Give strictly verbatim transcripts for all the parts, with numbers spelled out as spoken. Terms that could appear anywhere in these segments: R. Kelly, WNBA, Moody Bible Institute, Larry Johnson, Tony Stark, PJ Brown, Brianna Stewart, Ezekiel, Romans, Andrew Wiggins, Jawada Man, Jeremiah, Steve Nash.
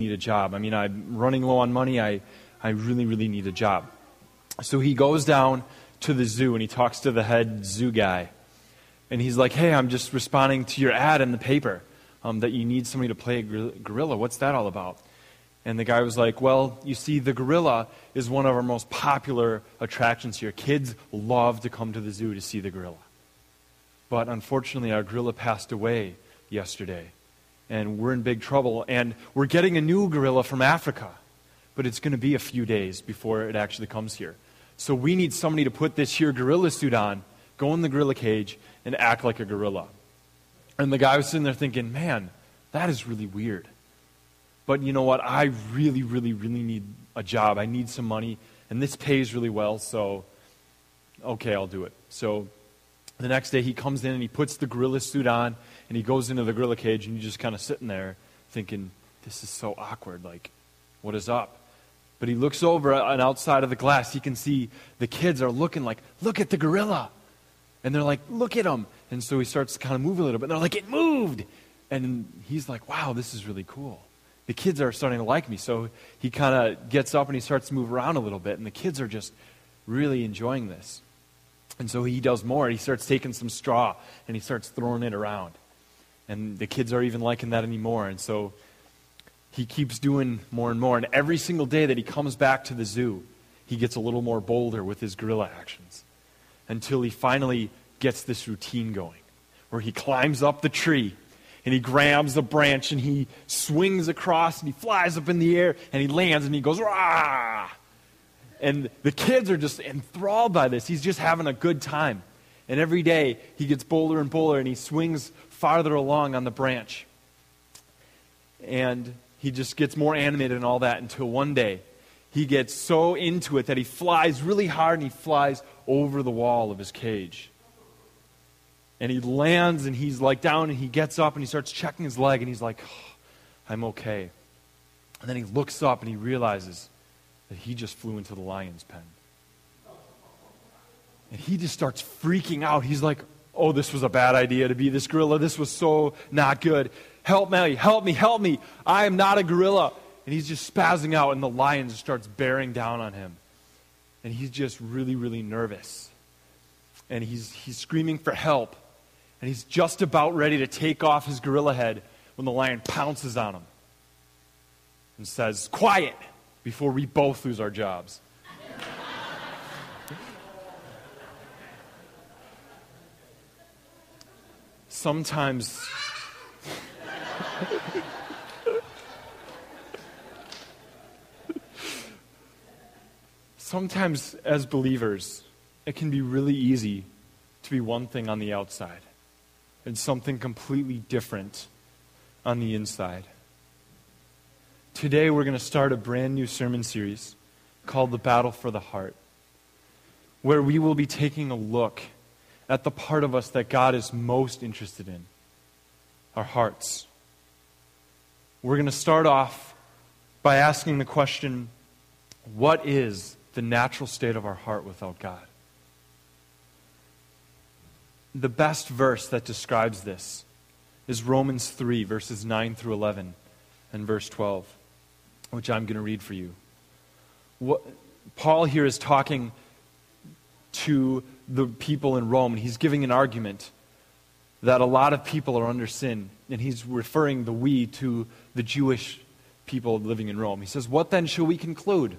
need a job. I mean, I'm running low on money. I, I really, really need a job. So he goes down to the zoo and he talks to the head zoo guy. And he's like, hey, I'm just responding to your ad in the paper um, that you need somebody to play a gorilla. What's that all about? And the guy was like, well, you see, the gorilla is one of our most popular attractions here. Kids love to come to the zoo to see the gorilla. But unfortunately, our gorilla passed away yesterday. And we're in big trouble. And we're getting a new gorilla from Africa. But it's going to be a few days before it actually comes here. So we need somebody to put this here gorilla suit on, go in the gorilla cage, and act like a gorilla. And the guy was sitting there thinking, man, that is really weird. But you know what? I really, really, really need a job. I need some money. And this pays really well, so okay, I'll do it. So the next day he comes in and he puts the gorilla suit on and he goes into the gorilla cage and you're just kind of sitting there thinking, this is so awkward. Like, what is up? But he looks over and outside of the glass he can see the kids are looking like, look at the gorilla. And they're like, look at him. And so he starts to kind of move a little bit. And they're like, it moved. And he's like, wow, this is really cool. The kids are starting to like me. So he kind of gets up and he starts to move around a little bit. And the kids are just really enjoying this. And so he does more. He starts taking some straw and he starts throwing it around. And the kids aren't even liking that anymore. And so he keeps doing more and more. And every single day that he comes back to the zoo, he gets a little more bolder with his gorilla actions. Until he finally gets this routine going where he climbs up the tree and he grabs a branch and he swings across and he flies up in the air and he lands and he goes, rah! And the kids are just enthralled by this. He's just having a good time. And every day he gets bolder and bolder and he swings farther along on the branch. And he just gets more animated and all that until one day he gets so into it that he flies really hard and he flies over the wall of his cage. And he lands and he's like down and he gets up and he starts checking his leg and he's like, oh, I'm okay. And then he looks up and he realizes that he just flew into the lion's pen. And he just starts freaking out. He's like, oh, this was a bad idea to be this gorilla. This was so not good. Help me, help me, help me. I am not a gorilla. And he's just spazzing out, and the lion just starts bearing down on him. And he's just really, really nervous. And he's he's screaming for help. And he's just about ready to take off his gorilla head when the lion pounces on him and says, quiet, before we both lose our jobs. Sometimes... Sometimes as believers, it can be really easy to be one thing on the outside and something completely different on the inside. Today we're going to start a brand new sermon series called The Battle for the Heart, where we will be taking a look at the part of us that God is most interested in, our hearts. We're going to start off by asking the question, what is the natural state of our heart without God? The best verse that describes this is Romans three, verses nine through eleven and verse twelve, which I'm going to read for you. What, Paul here is talking to the people in Rome, and he's giving an argument that a lot of people are under sin, and he's referring the we to the Jewish people living in Rome. He says, what then shall we conclude?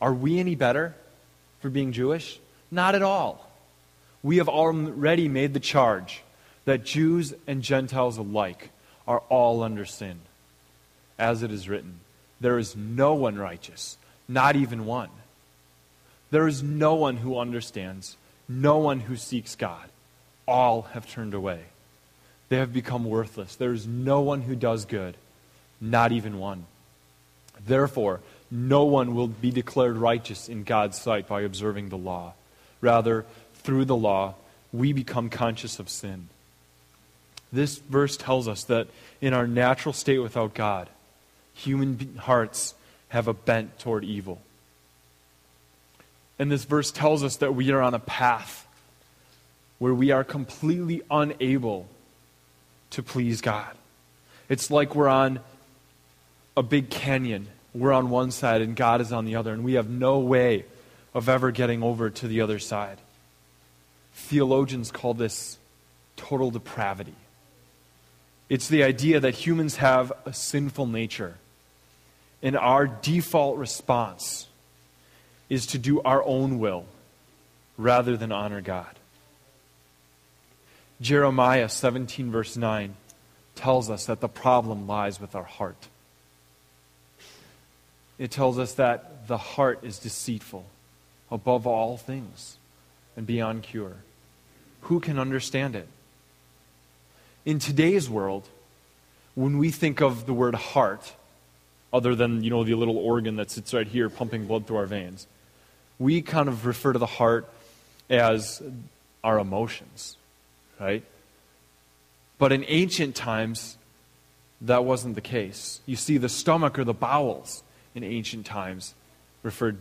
Are we any better for being Jewish? Not at all. We have already made the charge that Jews and Gentiles alike are all under sin. As it is written, there is no one righteous, not even one. There is no one who understands, no one who seeks God. All have turned away. They have become worthless. There is no one who does good, not even one. Therefore, no one will be declared righteous in God's sight by observing the law. Rather, through the law, we become conscious of sin. This verse tells us that in our natural state without God, human hearts have a bent toward evil. And this verse tells us that we are on a path where we are completely unable to please God. It's like we're on a big canyon. We're on one side and God is on the other, and we have no way of ever getting over to the other side. Theologians call this total depravity. It's the idea that humans have a sinful nature, and our default response is to do our own will rather than honor God. Jeremiah seventeen verse nine tells us that the problem lies with our heart. It tells us that the heart is deceitful above all things and beyond cure. Who can understand it? In today's world, when we think of the word heart, other than, you know, the little organ that sits right here pumping blood through our veins, we kind of refer to the heart as our emotions, right? But in ancient times, that wasn't the case. You see, the stomach or the bowels in ancient times referred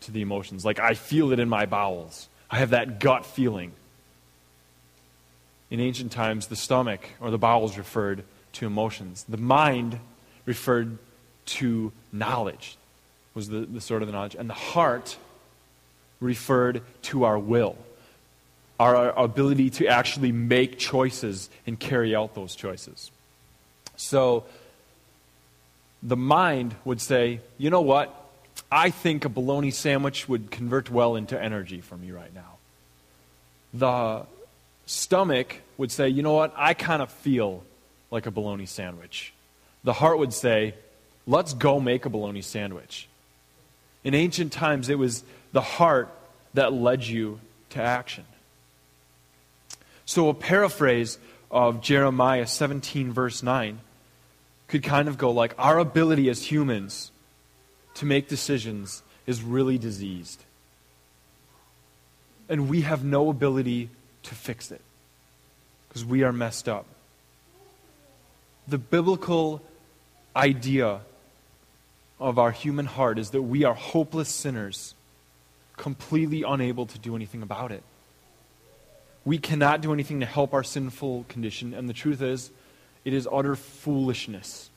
to the emotions. Like, I feel it in my bowels. I have that gut feeling. In ancient times, the stomach or the bowels referred to emotions. The mind referred to knowledge, was the, the sort of the knowledge. And the heart referred to our will, our, our ability to actually make choices and carry out those choices. So the mind would say, you know what? I think a bologna sandwich would convert well into energy for me right now. The stomach would say, you know what? I kind of feel like a bologna sandwich. The heart would say, let's go make a bologna sandwich. In ancient times, it was the heart that led you to action. So a paraphrase of Jeremiah seventeen verse nine could kind of go like, our ability as humans to make decisions is really diseased. And we have no ability to fix it because we are messed up. The biblical idea of our human heart is that we are hopeless sinners, completely unable to do anything about it. We cannot do anything to help our sinful condition, and the truth is, it is utter foolishness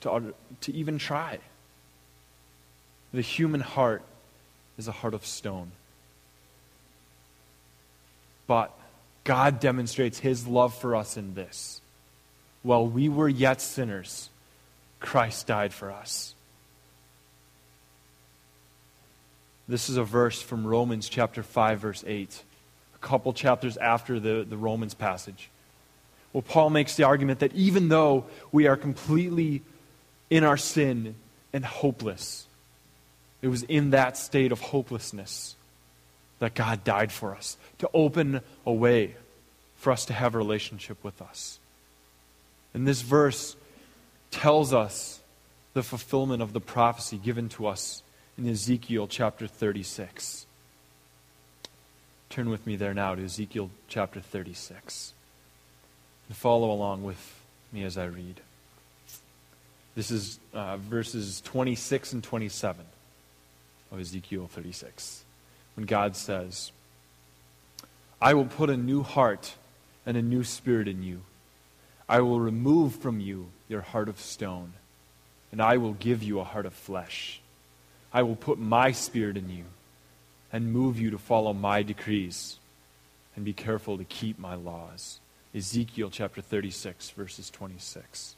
to, utter, to even try. The human heart is a heart of stone. But God demonstrates His love for us in this. While we were yet sinners, Christ died for us. This is a verse from Romans chapter five, verse eight, a couple chapters after the, the Romans passage. Well, Paul makes the argument that even though we are completely in our sin and hopeless, it was in that state of hopelessness that God died for us, to open a way for us to have a relationship with us. And this verse tells us the fulfillment of the prophecy given to us in Ezekiel chapter thirty-six. Turn with me there now to Ezekiel chapter thirty-six. And follow along with me as I read. This is uh, verses twenty-six and twenty-seven of Ezekiel thirty-six. When God says, I will put a new heart and a new spirit in you. I will remove from you your heart of stone, and I will give you a heart of flesh. I will put my spirit in you and move you to follow my decrees and be careful to keep my laws. Ezekiel chapter thirty-six, verses twenty-six.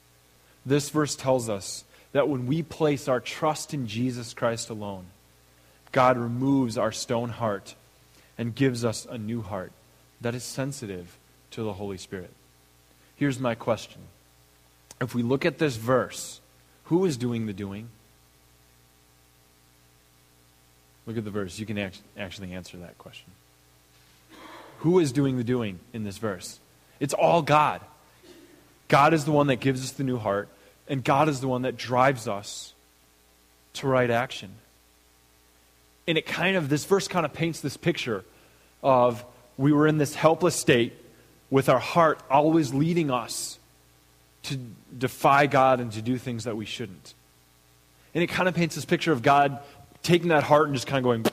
This verse tells us that when we place our trust in Jesus Christ alone, God removes our stone heart and gives us a new heart that is sensitive to the Holy Spirit. Here's my question. If we look at this verse, who is doing the doing? Look at the verse. You can act- actually answer that question. Who is doing the doing in this verse? It's all God. God is the one that gives us the new heart, and God is the one that drives us to right action. And it kind of, this verse kind of paints this picture of we were in this helpless state with our heart always leading us to defy God and to do things that we shouldn't. And it kind of paints this picture of God taking that heart and just kind of going,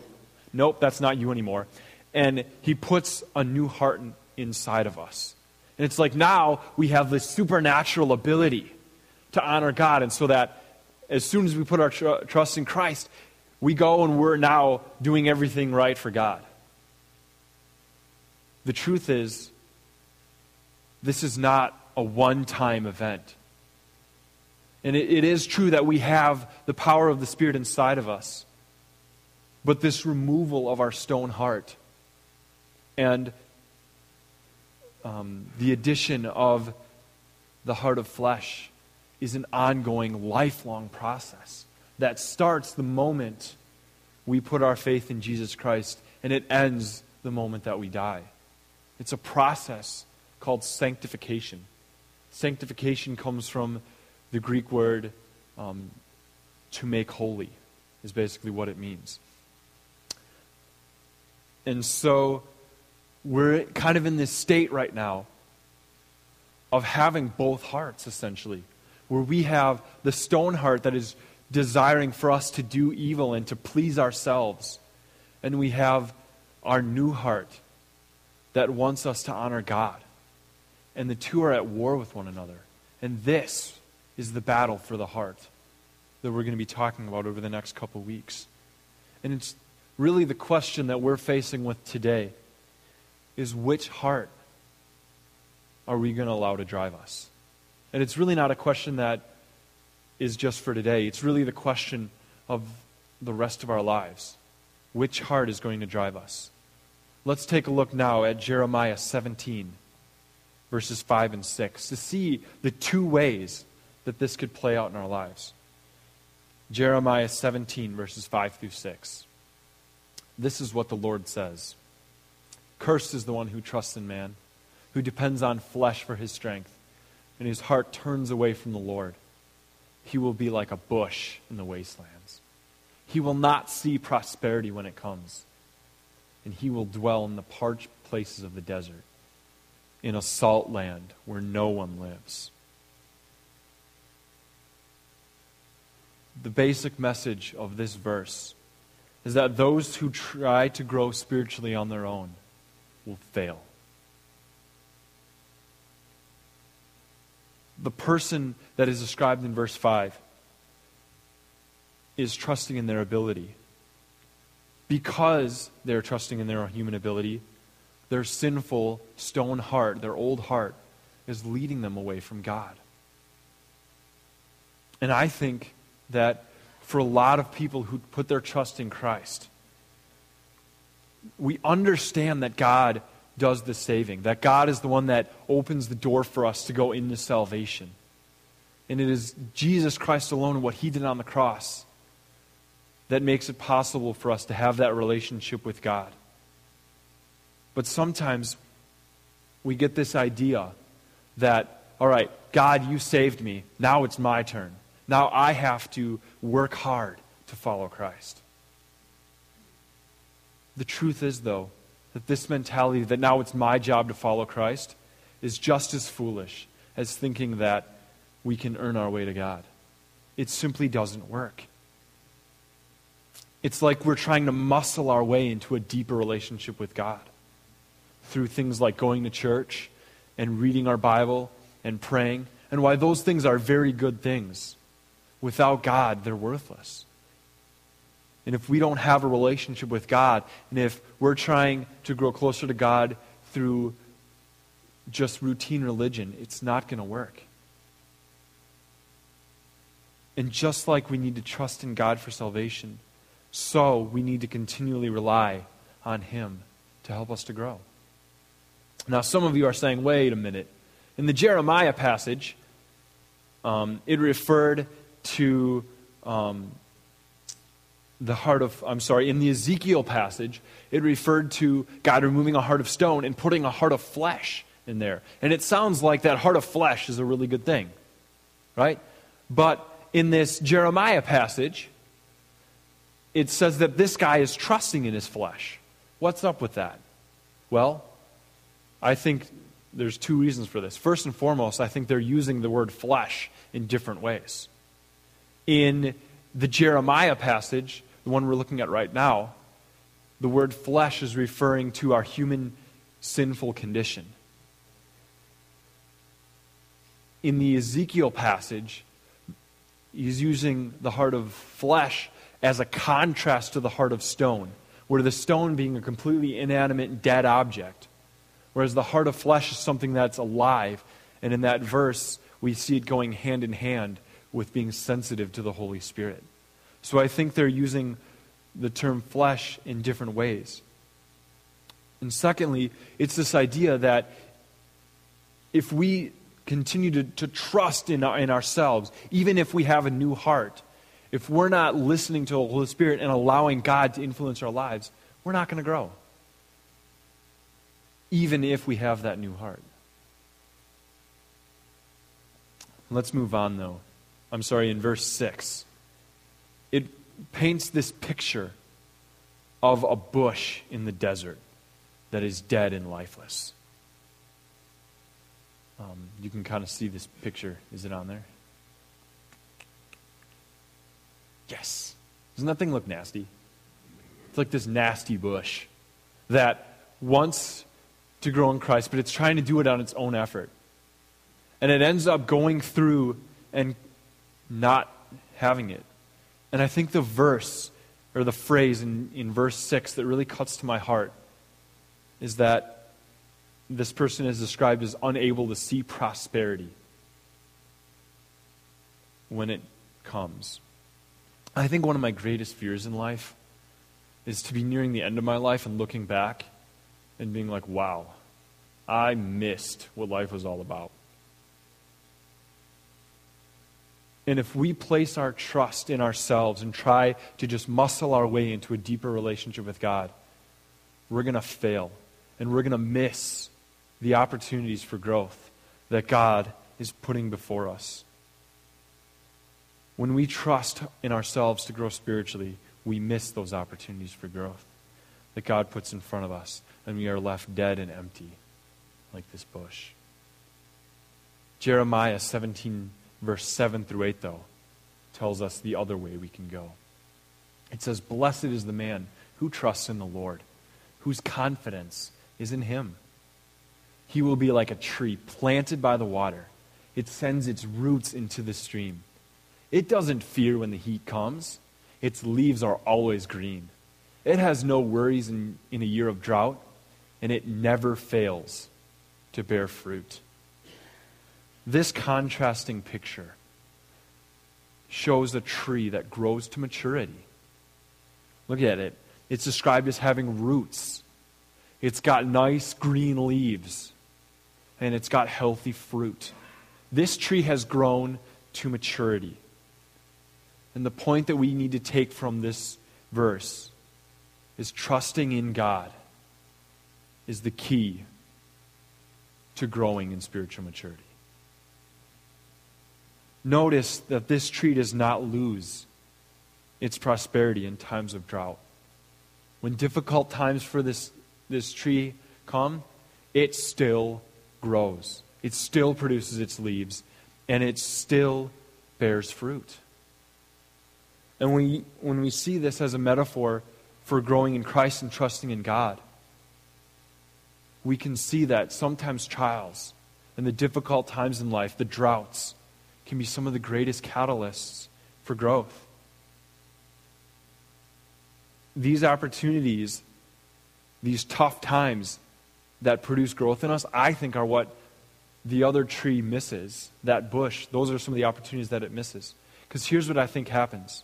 nope, that's not you anymore. And He puts a new heart in, inside of us. And it's like now we have this supernatural ability to honor God. And so that as soon as we put our tr- trust in Christ, we go and we're now doing everything right for God. The truth is, this is not a one-time event. And it, it is true that we have the power of the Spirit inside of us. But this removal of our stone heart and um, the addition of the heart of flesh is an ongoing, lifelong process that starts the moment we put our faith in Jesus Christ, and it ends the moment that we die. It's a process called sanctification. Sanctification comes from the Greek word um, to make holy, is basically what it means. And so we're kind of in this state right now of having both hearts, essentially, where we have the stone heart that is desiring for us to do evil and to please ourselves. And we have our new heart that wants us to honor God. And the two are at war with one another. And this is the battle for the heart that we're going to be talking about over the next couple weeks. And it's really the question that we're facing with today is, which heart are we going to allow to drive us? And it's really not a question that is just for today. It's really the question of the rest of our lives. Which heart is going to drive us? Let's take a look now at Jeremiah seventeen, verses five and six, to see the two ways that this could play out in our lives. Jeremiah seventeen, verses five through six. This is what the Lord says. Cursed is the one who trusts in man, who depends on flesh for his strength, and his heart turns away from the Lord. He will be like a bush in the wastelands. He will not see prosperity when it comes, and he will dwell in the parched places of the desert, in a salt land where no one lives. The basic message of this verse is that those who try to grow spiritually on their own will fail. The person that is described in verse five is trusting in their ability. Because they're trusting in their human ability, their sinful stone heart, their old heart, is leading them away from God. And I think that for a lot of people who put their trust in Christ, we understand that God does the saving, that God is the one that opens the door for us to go into salvation. And it is Jesus Christ alone and what He did on the cross that makes it possible for us to have that relationship with God. But sometimes we get this idea that, all right, God, you saved me. Now it's my turn. Now I have to work hard to follow Christ. The truth is, though, that this mentality that now it's my job to follow Christ is just as foolish as thinking that we can earn our way to God. It simply doesn't work. It's like we're trying to muscle our way into a deeper relationship with God through things like going to church and reading our Bible and praying. And while those things are very good things, without God, they're worthless. And if we don't have a relationship with God, and if we're trying to grow closer to God through just routine religion, it's not going to work. And just like we need to trust in God for salvation, so we need to continually rely on Him to help us to grow. Now, some of you are saying, wait a minute. In the Jeremiah passage, um, it referred to... Um, The heart of, I'm sorry, in the Ezekiel passage, it referred to God removing a heart of stone and putting a heart of flesh in there. And it sounds like that heart of flesh is a really good thing, right? But in this Jeremiah passage, it says that this guy is trusting in his flesh. What's up with that? Well, I think there's two reasons for this. First and foremost, I think they're using the word flesh in different ways. In the Jeremiah passage, the one we're looking at right now, the word flesh is referring to our human sinful condition. In the Ezekiel passage, he's using the heart of flesh as a contrast to the heart of stone, where the stone being a completely inanimate, dead object, whereas the heart of flesh is something that's alive. And in that verse, we see it going hand in hand with being sensitive to the Holy Spirit. So I think they're using the term flesh in different ways. And secondly, it's this idea that if we continue to, to trust in, our, in ourselves, even if we have a new heart, if we're not listening to the Holy Spirit and allowing God to influence our lives, we're not going to grow. Even if we have that new heart. Let's move on, though. I'm sorry, in verse six. It paints this picture of a bush in the desert that is dead and lifeless. Um, you can kind of see this picture. Is it on there? Yes. Doesn't that thing look nasty? It's like this nasty bush that wants to grow in Christ, but it's trying to do it on its own effort. And it ends up going through and not having it. And I think the verse, or the phrase in, in verse six that really cuts to my heart is that this person is described as unable to see prosperity when it comes. I think one of my greatest fears in life is to be nearing the end of my life and looking back and being like, wow, I missed what life was all about. And if we place our trust in ourselves and try to just muscle our way into a deeper relationship with God, we're going to fail. And we're going to miss the opportunities for growth that God is putting before us. When we trust in ourselves to grow spiritually, we miss those opportunities for growth that God puts in front of us. And we are left dead and empty, like this bush. Jeremiah seventeen verse seven through eight, though, tells us the other way we can go. It says, "Blessed is the man who trusts in the Lord, whose confidence is in him. He will be like a tree planted by the water. It sends its roots into the stream. It doesn't fear when the heat comes. Its leaves are always green. It has no worries in, in a year of drought, and it never fails to bear fruit." This contrasting picture shows a tree that grows to maturity. Look at it. It's described as having roots. It's got nice green leaves. And it's got healthy fruit. This tree has grown to maturity. And the point that we need to take from this verse is trusting in God is the key to growing in spiritual maturity. Notice that this tree does not lose its prosperity in times of drought. When difficult times for this, this tree come, it still grows. It still produces its leaves, and it still bears fruit. And we, when we see this as a metaphor for growing in Christ and trusting in God, we can see that sometimes trials and the difficult times in life, the droughts, can be some of the greatest catalysts for growth. These opportunities, these tough times that produce growth in us, I think are what the other tree misses, that bush. Those are some of the opportunities that it misses. Because here's what I think happens.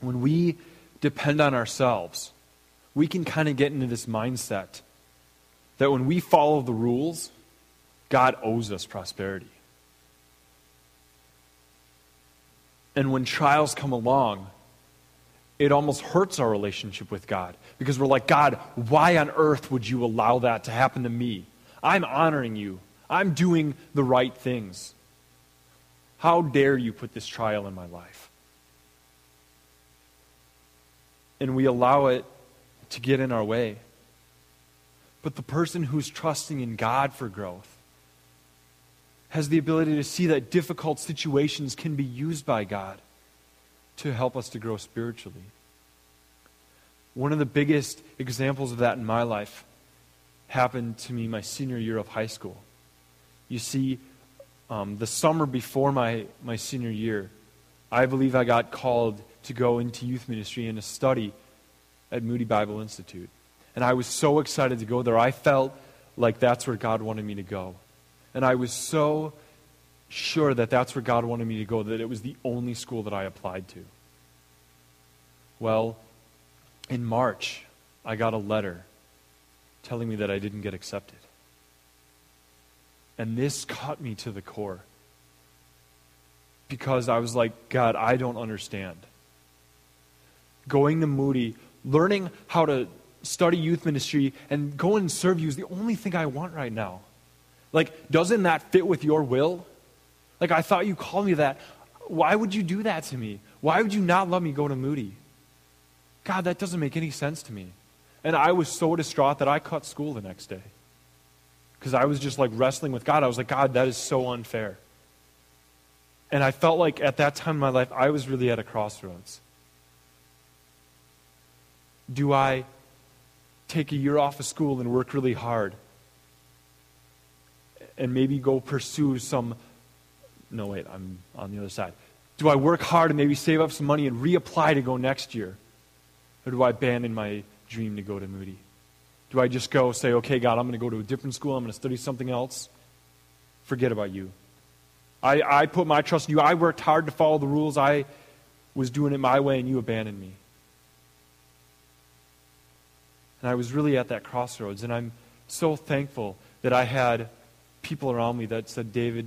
When we depend on ourselves, we can kind of get into this mindset that when we follow the rules, God owes us prosperity. And when trials come along, it almost hurts our relationship with God. Because we're like, God, why on earth would you allow that to happen to me? I'm honoring you. I'm doing the right things. How dare you put this trial in my life? And we allow it to get in our way. But the person who's trusting in God for growth has the ability to see that difficult situations can be used by God to help us to grow spiritually. One of the biggest examples of that in my life happened to me my senior year of high school. You see, um, the summer before my, my senior year, I believe I got called to go into youth ministry and to study at Moody Bible Institute. And I was so excited to go there. I felt like that's where God wanted me to go. And I was so sure that that's where God wanted me to go, that it was the only school that I applied to. Well, in March, I got a letter telling me that I didn't get accepted. And this caught me to the core. Because I was like, God, I don't understand. Going to Moody, learning how to study youth ministry, and go and serve you is the only thing I want right now. Like, doesn't that fit with your will? Like, I thought you called me that. Why would you do that to me? Why would you not let me go to Moody? God, that doesn't make any sense to me. And I was so distraught that I cut school the next day. Because I was just like wrestling with God. I was like, God, that is so unfair. And I felt like at that time in my life, I was really at a crossroads. Do I take a year off of school and work really hard? And maybe go pursue some... No, wait, I'm on the other side. Do I work hard and maybe save up some money and reapply to go next year? Or do I abandon my dream to go to Moody? Do I just go say, okay, God, I'm going to go to a different school. I'm going to study something else. Forget about you. I, I put my trust in you. I worked hard to follow the rules. I was doing it my way, and you abandoned me. And I was really at that crossroads, and I'm so thankful that I had people around me that said, David,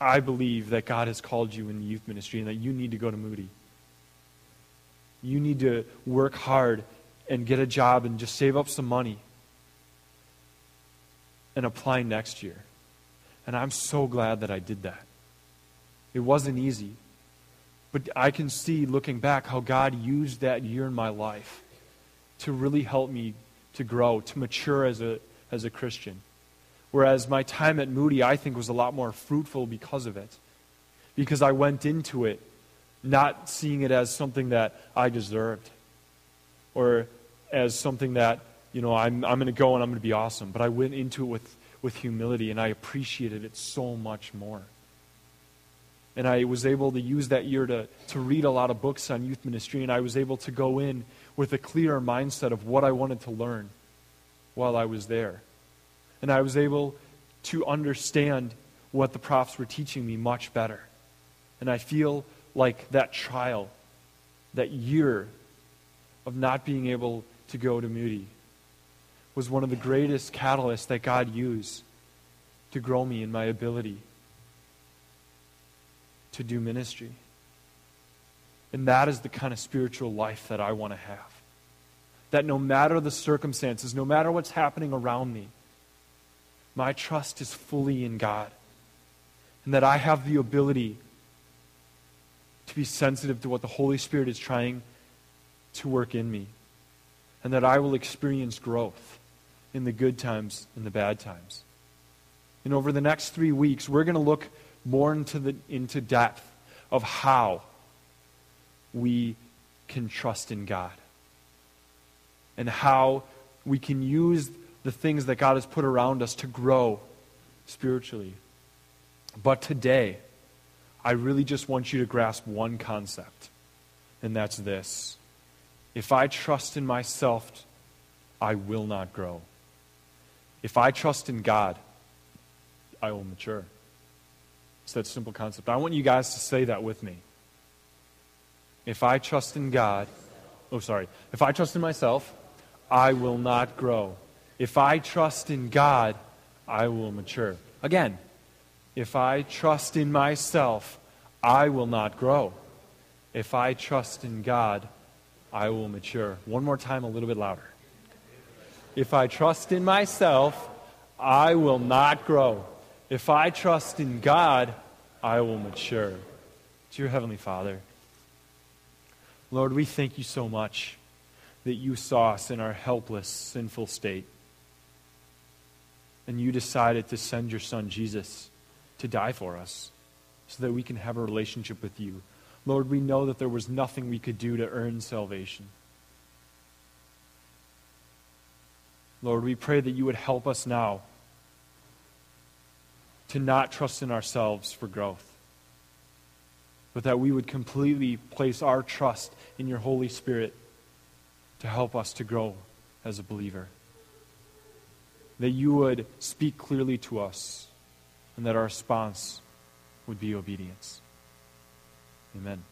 I believe that God has called you in the youth ministry and that you need to go to Moody. You need to work hard and get a job and just save up some money and apply next year. And I'm so glad that I did that. It wasn't easy. But I can see, looking back, how God used that year in my life to really help me to grow, to mature as a as a Christian. Whereas my time at Moody, I think, was a lot more fruitful because of it. Because I went into it not seeing it as something that I deserved or as something that, you know, I'm, I'm going to go and I'm going to be awesome. But I went into it with with humility, and I appreciated it so much more. And I was able to use that year to, to read a lot of books on youth ministry, and I was able to go in with a clearer mindset of what I wanted to learn while I was there. And I was able to understand what the profs were teaching me much better. And I feel like that trial, that year of not being able to go to Moody, was one of the greatest catalysts that God used to grow me in my ability to do ministry. And that is the kind of spiritual life that I want to have. That no matter the circumstances, no matter what's happening around me, my trust is fully in God. And that I have the ability to be sensitive to what the Holy Spirit is trying to work in me. And that I will experience growth in the good times and the bad times. And over the next three weeks, we're going to look more into the into depth of how we can trust in God and how we can use the things that God has put around us to grow spiritually. But today, I really just want you to grasp one concept, and that's this. If I trust in myself, I will not grow. If I trust in God, I will mature. It's that simple concept. I want you guys to say that with me. If I trust in God, oh, sorry. If I trust in myself, I will not grow. If I trust in God, I will mature. Again, if I trust in myself, I will not grow. If I trust in God, I will mature. One more time, a little bit louder. If I trust in myself, I will not grow. If I trust in God, I will mature. Dear Heavenly Father, Lord, we thank you so much that you saw us in our helpless, sinful state. And you decided to send your Son, Jesus, to die for us so that we can have a relationship with you. Lord, we know that there was nothing we could do to earn salvation. Lord, we pray that you would help us now to not trust in ourselves for growth, but that we would completely place our trust in your Holy Spirit to help us to grow as a believer. That you would speak clearly to us, and that our response would be obedience. Amen.